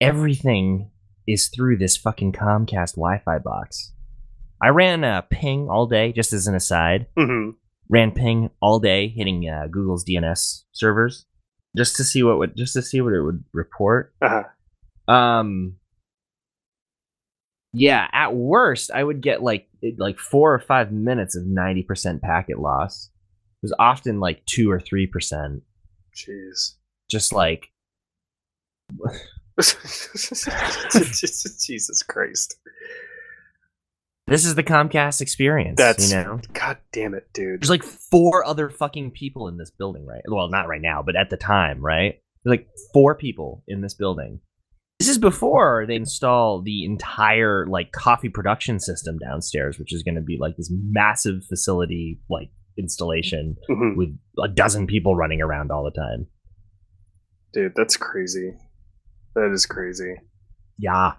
everything is through this fucking Comcast Wi-Fi box. I ran ping all day, just as an aside. Mm-hmm. Ran ping all day, hitting Google's DNS servers, just to see what would, just to see what it would report. Uh-huh. Yeah, at worst, I would get like 4 or 5 minutes of 90% packet loss. It was often like 2 or 3%. Jeez. Just like. Jesus Christ. This is the Comcast experience. That's, you know? God damn it, dude. There's like 4 other fucking people in this building, right? Well, not right now, but at the time, right? There's like 4 people in this building. This is before they install the entire like coffee production system downstairs, which is going to be like this massive facility like installation mm-hmm. with 12 people running around all the time. Dude, that's crazy. That is crazy. Yeah.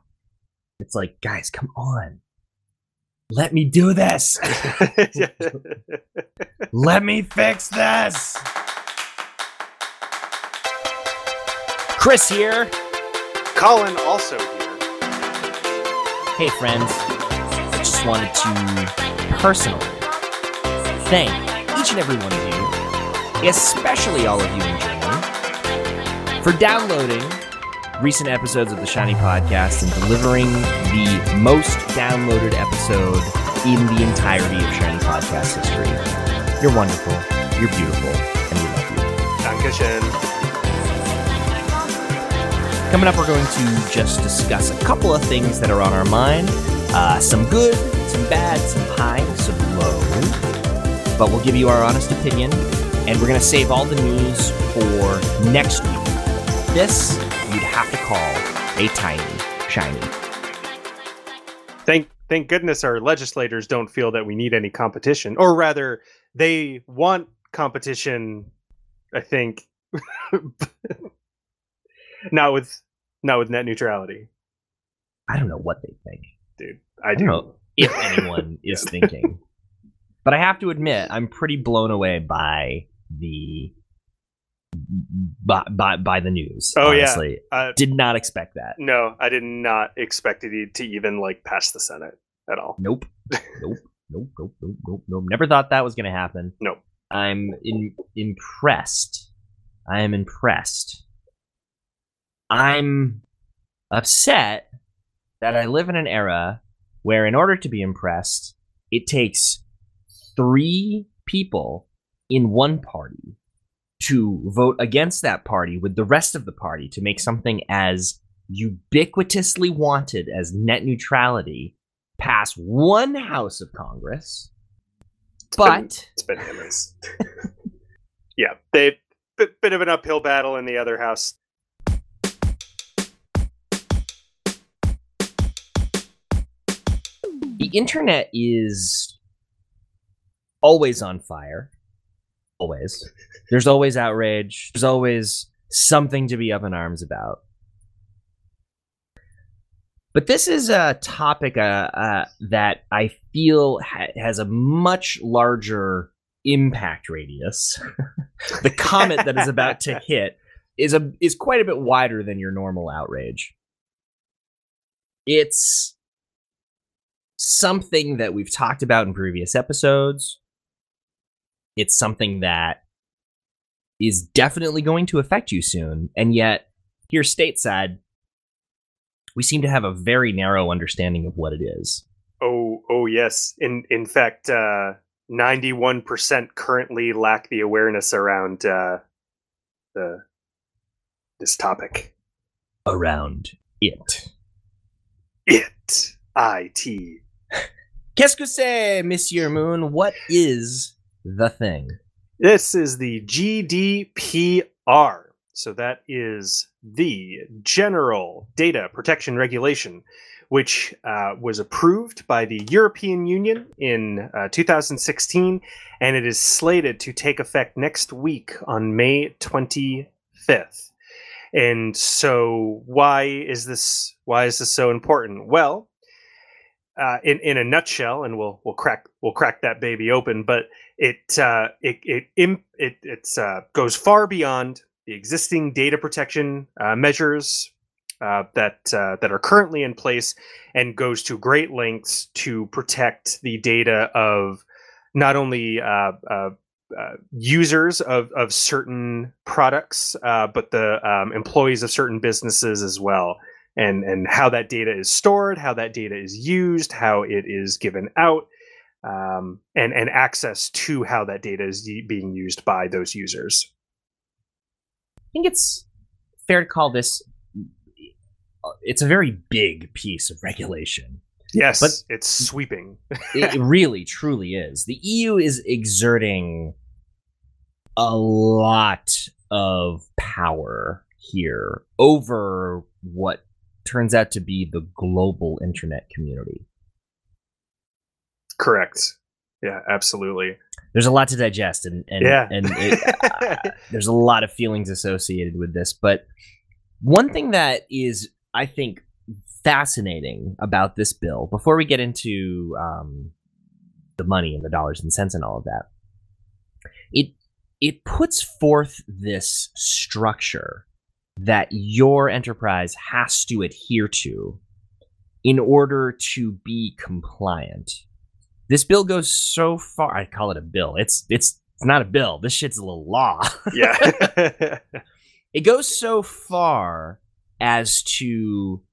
It's like, guys, come on. Let me do this. Let me fix this. Chris here. Colin also here. Hey, friends. I just wanted to personally thank each and every one of you, especially all of you in Germany, for downloading recent episodes of The Shiny Podcast and delivering the most downloaded episode in the entirety of Shiny Podcast history. You're wonderful, you're beautiful, and we love you. Dankeschön. Coming up, we're going to just discuss a couple of things that are on our mind. Some good, some bad, some high, some low. But we'll give you our honest opinion, and we're going to save all the news for next week. This you'd have to call a tiny shiny. Thank goodness our legislators don't feel that we need any competition, or rather, they want competition. I think not with net neutrality. I don't know what they think, dude. I don't know if anyone is thinking, but I have to admit, I'm pretty blown away by the news. Oh, honestly. Yeah. Did not expect that. No, I did not expect it to even like pass the Senate at all. Nope. Nope. Never thought that was going to happen. Nope. I'm impressed. I am impressed. I'm upset that I live in an era where in order to be impressed, it takes 3 people in one party to vote against that party with the rest of the party to make something as ubiquitously wanted as net neutrality pass one house of Congress. It's been hammers. Yeah, they bit of an uphill battle in the other house. The internet is always on fire. Always. There's always outrage. There's always something to be up in arms about. But this is a topic that I feel has a much larger impact radius. The comet that is about to hit is quite a bit wider than your normal outrage. It's something that we've talked about in previous episodes. It's something that is definitely going to affect you soon. And yet, here stateside, we seem to have a very narrow understanding of what it is. Oh yes. In fact, 91% currently lack the awareness around this topic. Around it. It. I-T. Qu'est-ce que c'est, Monsieur Moon? What is... the thing. This is the GDPR. So that is the General Data Protection Regulation, which was approved by the European Union in 2016, and it is slated to take effect next week on May 25th. And so why is this so important? Well, in a nutshell, and we'll crack that baby open, but it goes far beyond the existing data protection measures that are currently in place, and goes to great lengths to protect the data of not only users of certain products, but the employees of certain businesses as well, and how that data is stored, how that data is used, how it is given out, and access to how that data is being used by those users. I think it's fair to call this, it's a very big piece of regulation. Yes, but it's sweeping. It really, truly is. The EU is exerting a lot of power here over what turns out to be the global internet community. Correct. Yeah, absolutely. There's a lot to digest, and there's a lot of feelings associated with this. But one thing that is, I think, fascinating about this bill, before we get into the money and the dollars and cents and all of that, it puts forth this structure that your enterprise has to adhere to in order to be compliant. This bill goes so far. I call it a bill. It's not a bill. This shit's a little law. Yeah. It goes so far as to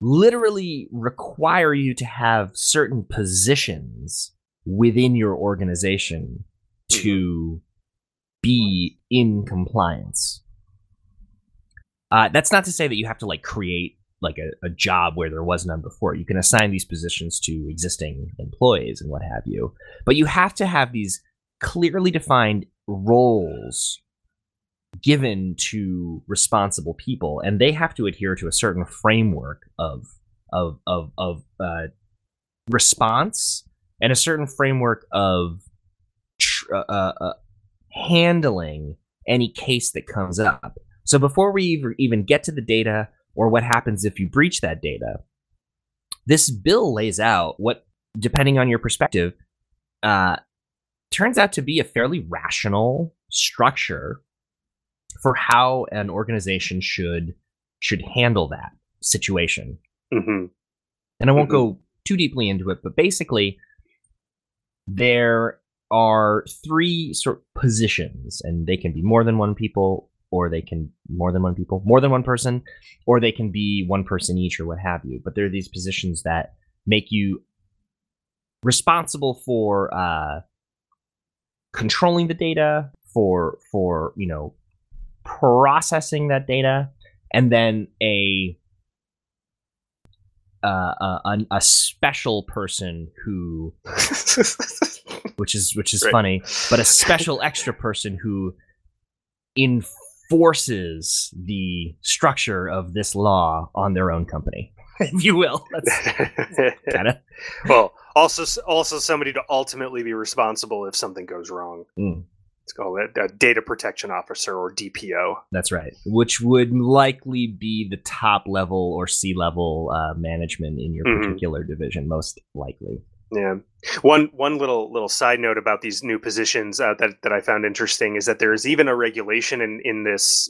literally require you to have certain positions within your organization to be in compliance. That's not to say that you have to create a job where there was none before. You can assign these positions to existing employees and what have you, but you have to have these clearly defined roles given to responsible people, and they have to adhere to a certain framework of response and a certain framework of handling any case that comes up. So before we even get to the data or what happens if you breach that data, this bill lays out what, depending on your perspective, turns out to be a fairly rational structure for how an organization should handle that situation. Mm-hmm. And I won't go too deeply into it, but basically there are three sort of positions, and they can be more than one person, or they can be one person each or what have you. But there are these positions that make you responsible for controlling the data, for processing that data, and then a special person who, which is right. Funny, but a special extra person who enforces the structure of this law on their own company, if you will. That's kinda... Well, also somebody to ultimately be responsible if something goes wrong. Mm. It's called a data protection officer, or DPO. That's right, which would likely be the top level or C-level management in your particular division, most likely. Yeah. One little side note about these new positions that I found interesting is that there is even a regulation in this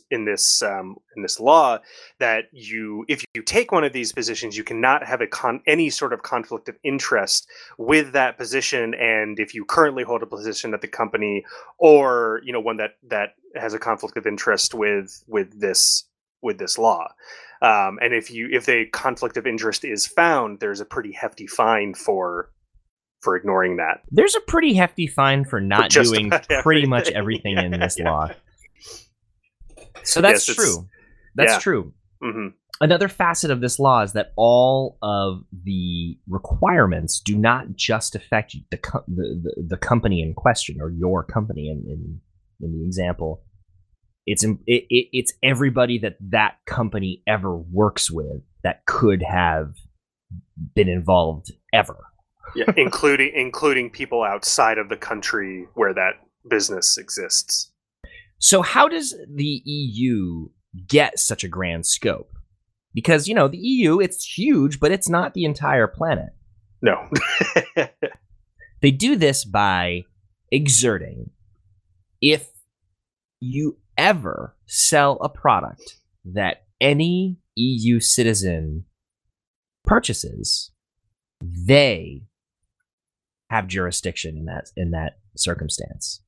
law that if you take one of these positions, you cannot have any sort of conflict of interest with that position. And if you currently hold a position at the company, or one that has a conflict of interest with this law. And if the conflict of interest is found, there's a pretty hefty fine for ignoring that. There's a pretty hefty fine for not doing pretty much everything in this law. So that's true. That's true. Mm-hmm. Another facet of this law is that all of the requirements do not just affect the company in question, or your company in the example. It's everybody that company ever works with that could have been involved ever. Yeah, including people outside of the country where that business exists. So how does the EU get such a grand scope? Because, the EU, it's huge, but it's not the entire planet. No. They do this by exerting, if you ever sell a product that any EU citizen purchases, they have jurisdiction in that circumstance.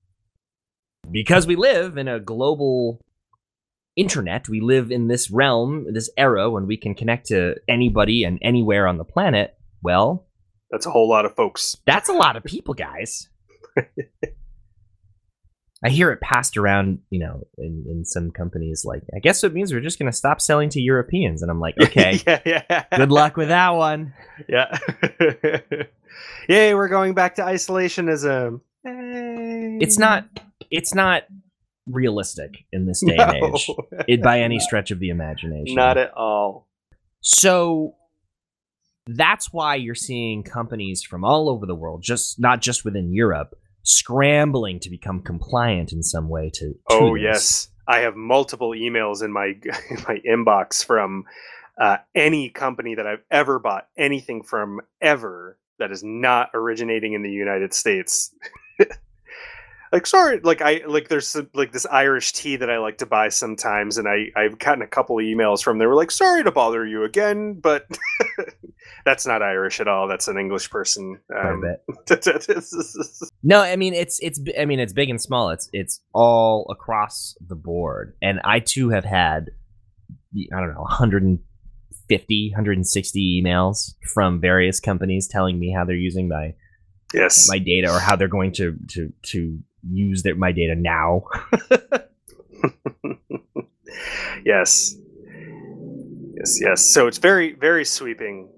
Because we live in a global internet, we live in this realm, this era when we can connect to anybody and anywhere on the planet. Well, that's a whole lot of folks. That's a lot of people, guys. I hear it passed around, you know, in some companies, like, I guess it means we're just going to stop selling to Europeans. And I'm like, okay, yeah. Good luck with that one. Yeah. Yay, we're going back to isolationism. Hey. It's not realistic in this day and age, by any stretch of the imagination. Not at all. So that's why you're seeing companies from all over the world, just not just within Europe, scrambling to become compliant in some way to this. Yes, I have multiple emails in my inbox from any company that I've ever bought anything from ever that is not originating in the United States. Like, sorry, like I like there's like this Irish tea that I like to buy sometimes, and I've gotten a couple of emails from them. They were like, sorry to bother you again, but that's not Irish at all. That's an English person. No, I mean it's big and small. It's all across the board, and I too have had 150, 160 emails from various companies telling me how they're using my data, or how they're going to use my data now. Yes. So it's very, very sweeping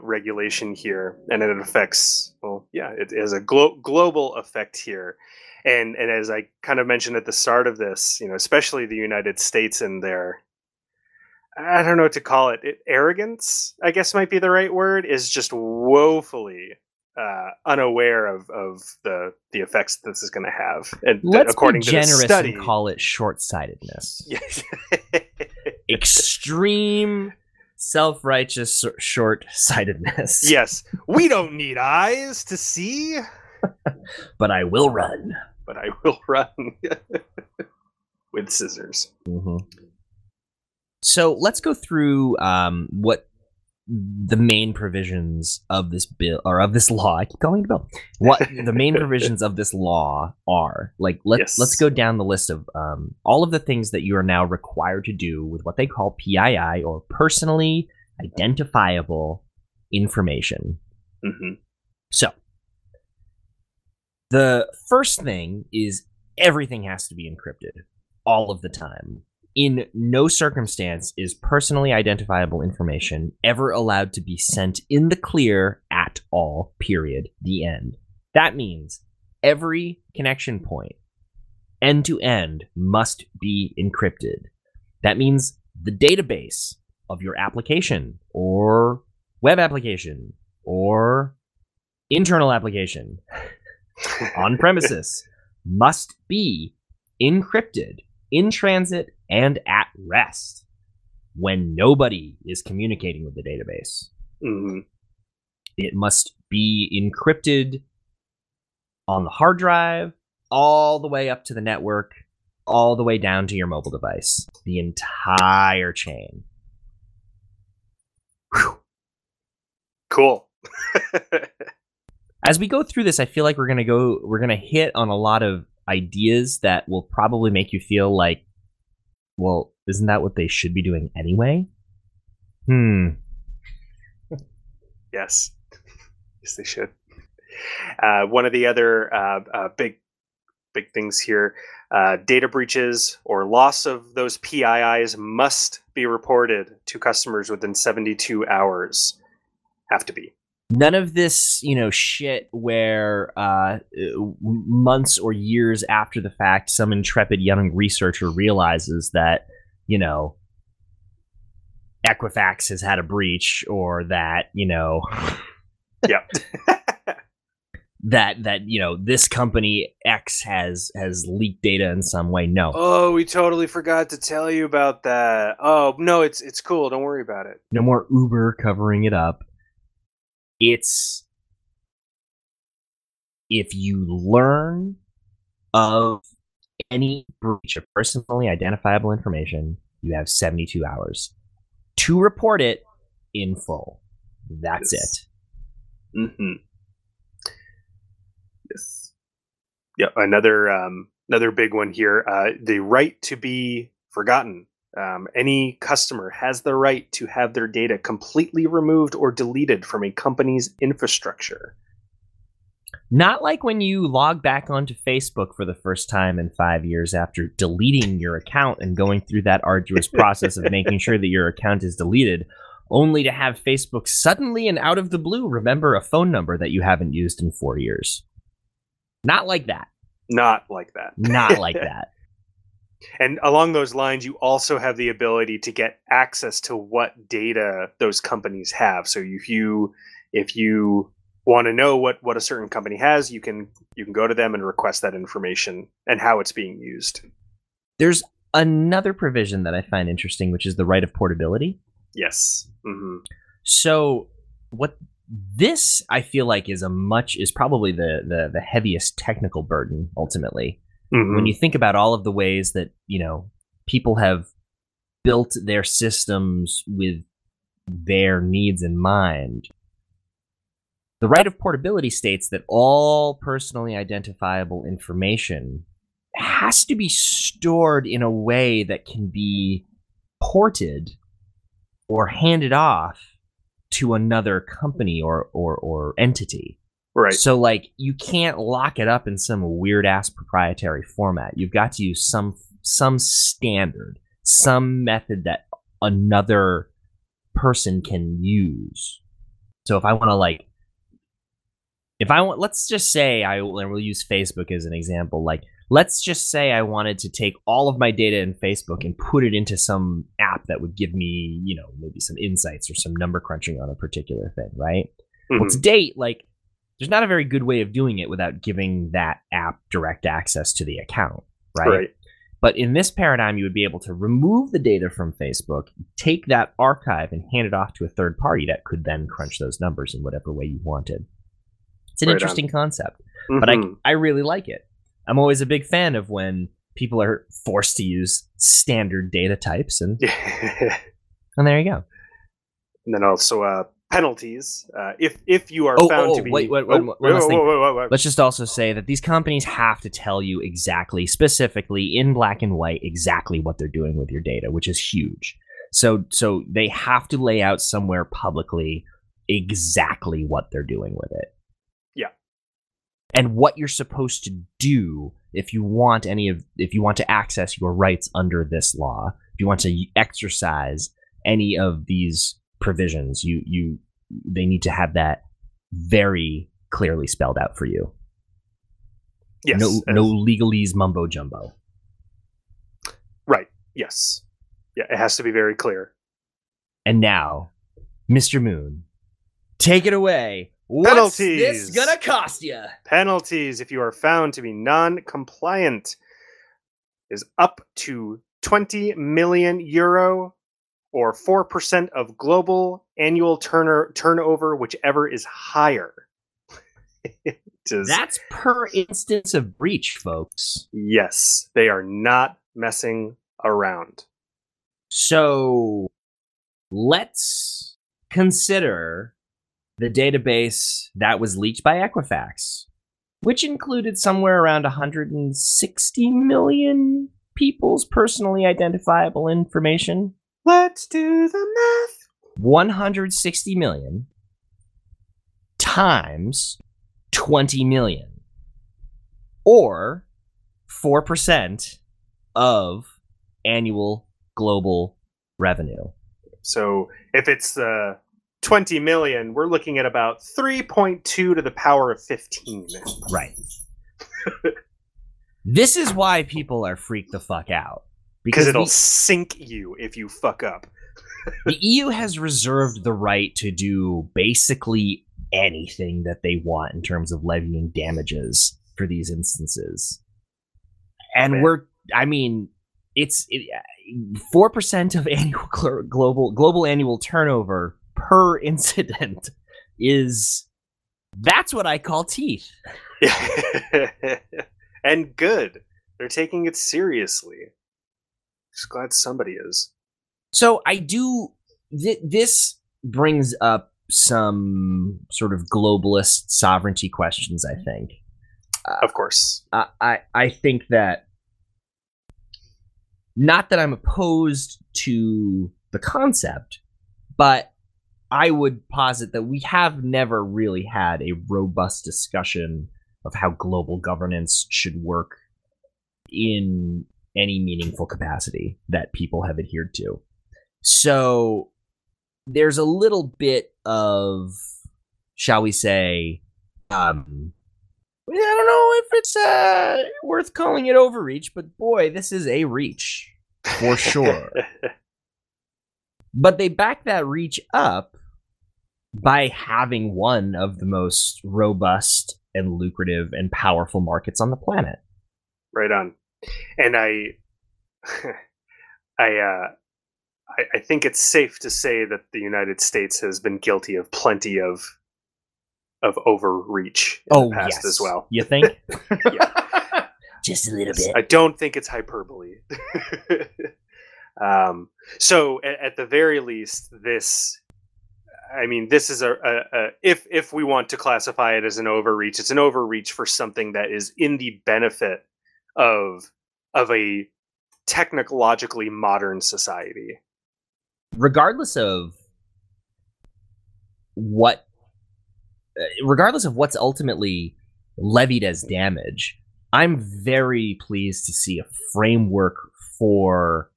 regulation here, and it affects. Well, yeah, it has a global effect here, and as I kind of mentioned at the start of this, you know, especially the United States in their, I don't know what to call it, arrogance, I guess might be the right word, is just woefully unaware of the effects that this is going to have, and let's according be generous to the study, and call it short-sightedness. Yes. Extreme self-righteous short-sightedness. Yes, we don't need eyes to see. But I will run with scissors. Mm-hmm. So let's go through what the main provisions of this bill, or of this law. I keep calling it a bill. What the main provisions of this law are. Like, let's go down the list of all of the things that you are now required to do with what they call PII, or personally identifiable information. Mm-hmm. So the first thing is everything has to be encrypted all of the time. In no circumstance is personally identifiable information ever allowed to be sent in the clear at all, period, the end. That means every connection point, end to end, must be encrypted. That means the database of your application, or web application, or internal application on premises must be encrypted in transit and at rest when nobody is communicating with the database. Mm-hmm. It must be encrypted on the hard drive, all the way up to the network, all the way down to your mobile device. The entire chain. Whew. Cool. As we go through this, I feel like we're going to hit on a lot of ideas that will probably make you feel like, well, isn't that what they should be doing anyway? Yes. Yes, they should. One of the other big things here, data breaches or loss of those PIIs must be reported to customers within 72 hours. Have to be. None of this, you know, shit where months or years after the fact, some intrepid young researcher realizes that, you know, Equifax has had a breach, or that, you know, that you know, this company X has leaked data in some way. No. Oh, we totally forgot to tell you about that. Oh no, it's cool. Don't worry about it. No more Uber covering it up. It's if you learn of any breach of personally identifiable information, you have 72 hours to report it in full. That's it. Mm-hmm. Yes. Yeah. Another big one here. The right to be forgotten. Any customer has the right to have their data completely removed or deleted from a company's infrastructure. Not like when you log back onto Facebook for the first time in 5 years after deleting your account and going through that arduous process of making sure that your account is deleted, only to have Facebook suddenly and out of the blue remember a phone number that you haven't used in 4 years. Not like that. Not like that. Not like that. And along those lines, you also have the ability to get access to what data those companies have. So if you want to know what a certain company has, you can go to them and request that information and how it's being used. There's another provision that I find interesting, which is the right of portability. Yes. Mm-hmm. So what this, I feel like, is probably the heaviest technical burden ultimately. Mm-hmm. When you think about all of the ways that, people have built their systems with their needs in mind, the right of portability states that all personally identifiable information has to be stored in a way that can be ported or handed off to another company or entity. Right. So, you can't lock it up in some weird-ass proprietary format. You've got to use some standard, some method that another person can use. So, let's just say we'll use Facebook as an example. Let's just say I wanted to take all of my data in Facebook and put it into some app that would give me, maybe some insights or some number crunching on a particular thing, right? Mm-hmm. Well, to date, there's not a very good way of doing it without giving that app direct access to the account, right? But in this paradigm, you would be able to remove the data from Facebook, take that archive and hand it off to a third party that could then crunch those numbers in whatever way you wanted. It's an interesting concept, mm-hmm. but I really like it. I'm always a big fan of when people are forced to use standard data types, and there you go. And then also, penalties if you are found to be. Wait, let's just also say that these companies have to tell you exactly, specifically in black and white, exactly what they're doing with your data, which is huge. So they have to lay out somewhere publicly exactly what they're doing with it. Yeah. And what you're supposed to do if you want to access your rights under this law, if you want to exercise any of these provisions, they need to have that very clearly spelled out for you. Yes. No legalese mumbo jumbo. Right. Yes. Yeah, it has to be very clear. And now, Mr. Moon, take it away. What's this gonna cost you? Penalties if you are found to be non-compliant is up to 20 million euro. Or 4% of global annual turnover, whichever is higher. That's per instance of breach, folks. Yes, they are not messing around. So let's consider the database that was leaked by Equifax, which included somewhere around 160 million people's personally identifiable information. Let's do the math. 160 million times 20 million, or 4% of annual global revenue. So if it's 20 million, we're looking at about 3.2 to the power of 15. Right. This is why people are freaked the fuck out. Because it'll sink you if you fuck up. The EU has reserved the right to do basically anything that they want in terms of levying damages for these instances. And it's 4% of annual global annual turnover per incident that's what I call teeth. And good. They're taking it seriously. Just glad somebody is. So I do this brings up some sort of globalist sovereignty questions, I think. Of course. I think that, not that I'm opposed to the concept, but I would posit that we have never really had a robust discussion of how global governance should work in any meaningful capacity that people have adhered to. So there's a little bit of, shall we say, I don't know if it's worth calling it overreach, but boy, this is a reach for sure. But they back that reach up by having one of the most robust and lucrative and powerful markets on the planet. Right on. And I think it's safe to say that the United States has been guilty of plenty of overreach in the past, yes, as well. You think? Yeah. Just a little bit. I don't think it's hyperbole. So at the very least, this is a if we want to classify it as an overreach, it's an overreach for something that is in the benefit of a technologically modern society. Regardless of what, regardless of what's ultimately levied as damage, I'm very pleased to see a framework for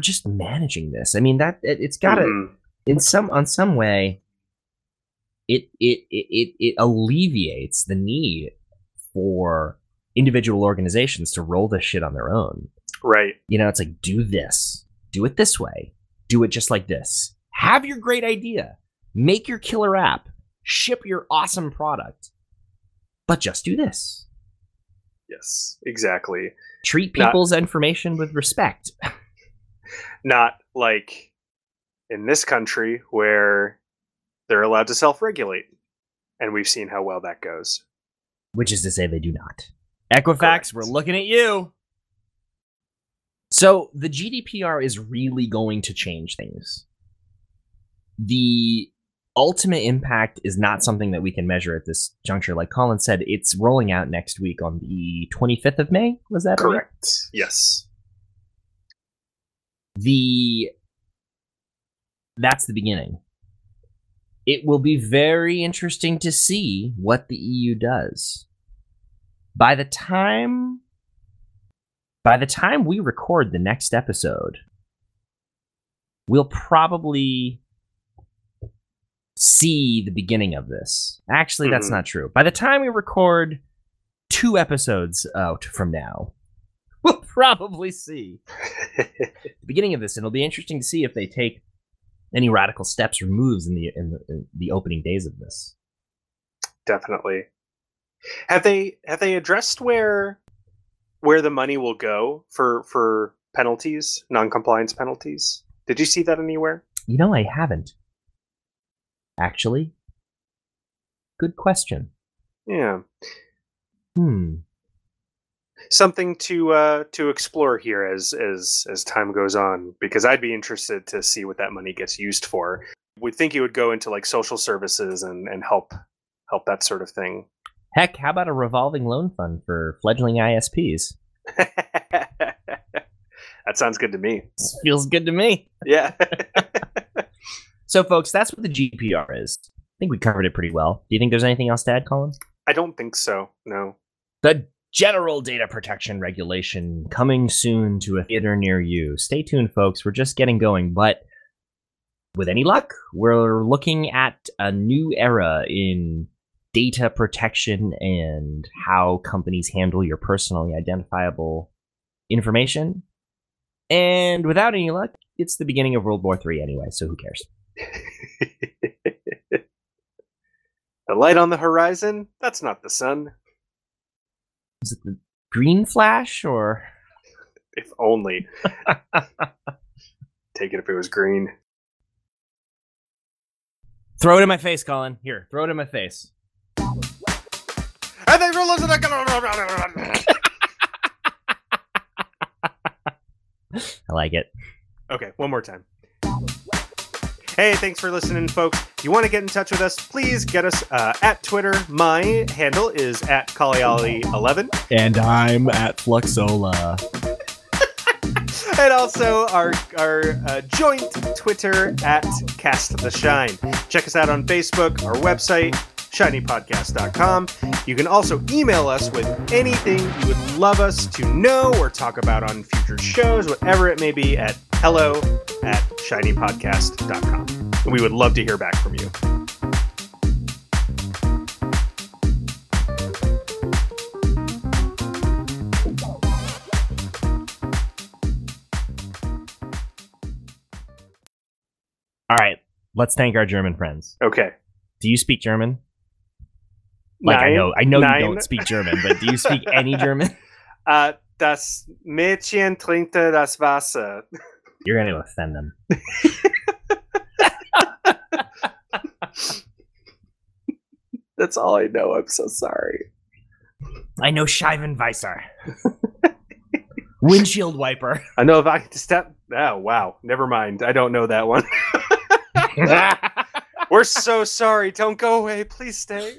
just managing this. I mean, that it's got to, in some way, it alleviates the need for individual organizations to roll this shit on their own. Right. You know, it's like, do this, do it this way, do it just like this. Have your great idea, make your killer app, ship your awesome product, but just do this. Yes, exactly. Treat people's information with respect. Not like in this country where they're allowed to self-regulate. And we've seen how well that goes. Which is to say they do not. Equifax, correct. We're looking at you. So the GDPR is really going to change things. The ultimate impact is not something that we can measure at this juncture. Like Colin said, it's rolling out next week on the 25th of May. Was that correct? Right? Yes. That's the beginning. It will be very interesting to see what the EU does. By the time we record the next episode, we'll probably see the beginning of this. Actually, that's not true. By the time we record 2 episodes out from now, we'll probably see the beginning of this, and it'll be interesting to see if they take any radical steps or moves in the opening days of this. Definitely. Have they addressed where the money will go for penalties, non-compliance penalties? Did you see that anywhere? You know, I haven't. Actually, good question. Yeah. Something to explore here as time goes on, because I'd be interested to see what that money gets used for. We'd think it would go into like social services and help that sort of thing. Heck, how about a revolving loan fund for fledgling ISPs? That sounds good to me. Feels good to me. Yeah. So, folks, that's what the GDPR is. I think we covered it pretty well. Do you think there's anything else to add, Colin? I don't think so, no. The general data protection regulation coming soon to a theater near you. Stay tuned, folks. We're just getting going, but with any luck, we're looking at a new era in data protection and how companies handle your personally identifiable information. And without any luck, it's the beginning of World War III anyway, so who cares? The light on the horizon, that's not the sun. Is it the green flash, or if only take it if it was green. Throw it in my face, Colin. Here, throw it in my face. I think I like it. Okay, one more time. Hey, thanks for listening, folks. If you want to get in touch with us, please get us at Twitter. My handle is at Kaliali11. And I'm at Fluxola. And also our joint Twitter at Cast the Shine. Check us out on Facebook, our website, Shinypodcast.com. You can also email us with anything you would love us to know or talk about on future shows, whatever it may be, at hello@shinypodcast.com. We would love to hear back from you. All right, let's thank our German friends. Okay. Do you speak German? Like, I know you don't speak German, but do you speak any German? Das Mädchen trinkte das Wasser. You're going to offend them. That's all I know. I'm so sorry. I know Scheibenwischer. Windshield wiper. I know if I could step. Oh, wow. Never mind. I don't know that one. We're so sorry. Don't go away. Please stay.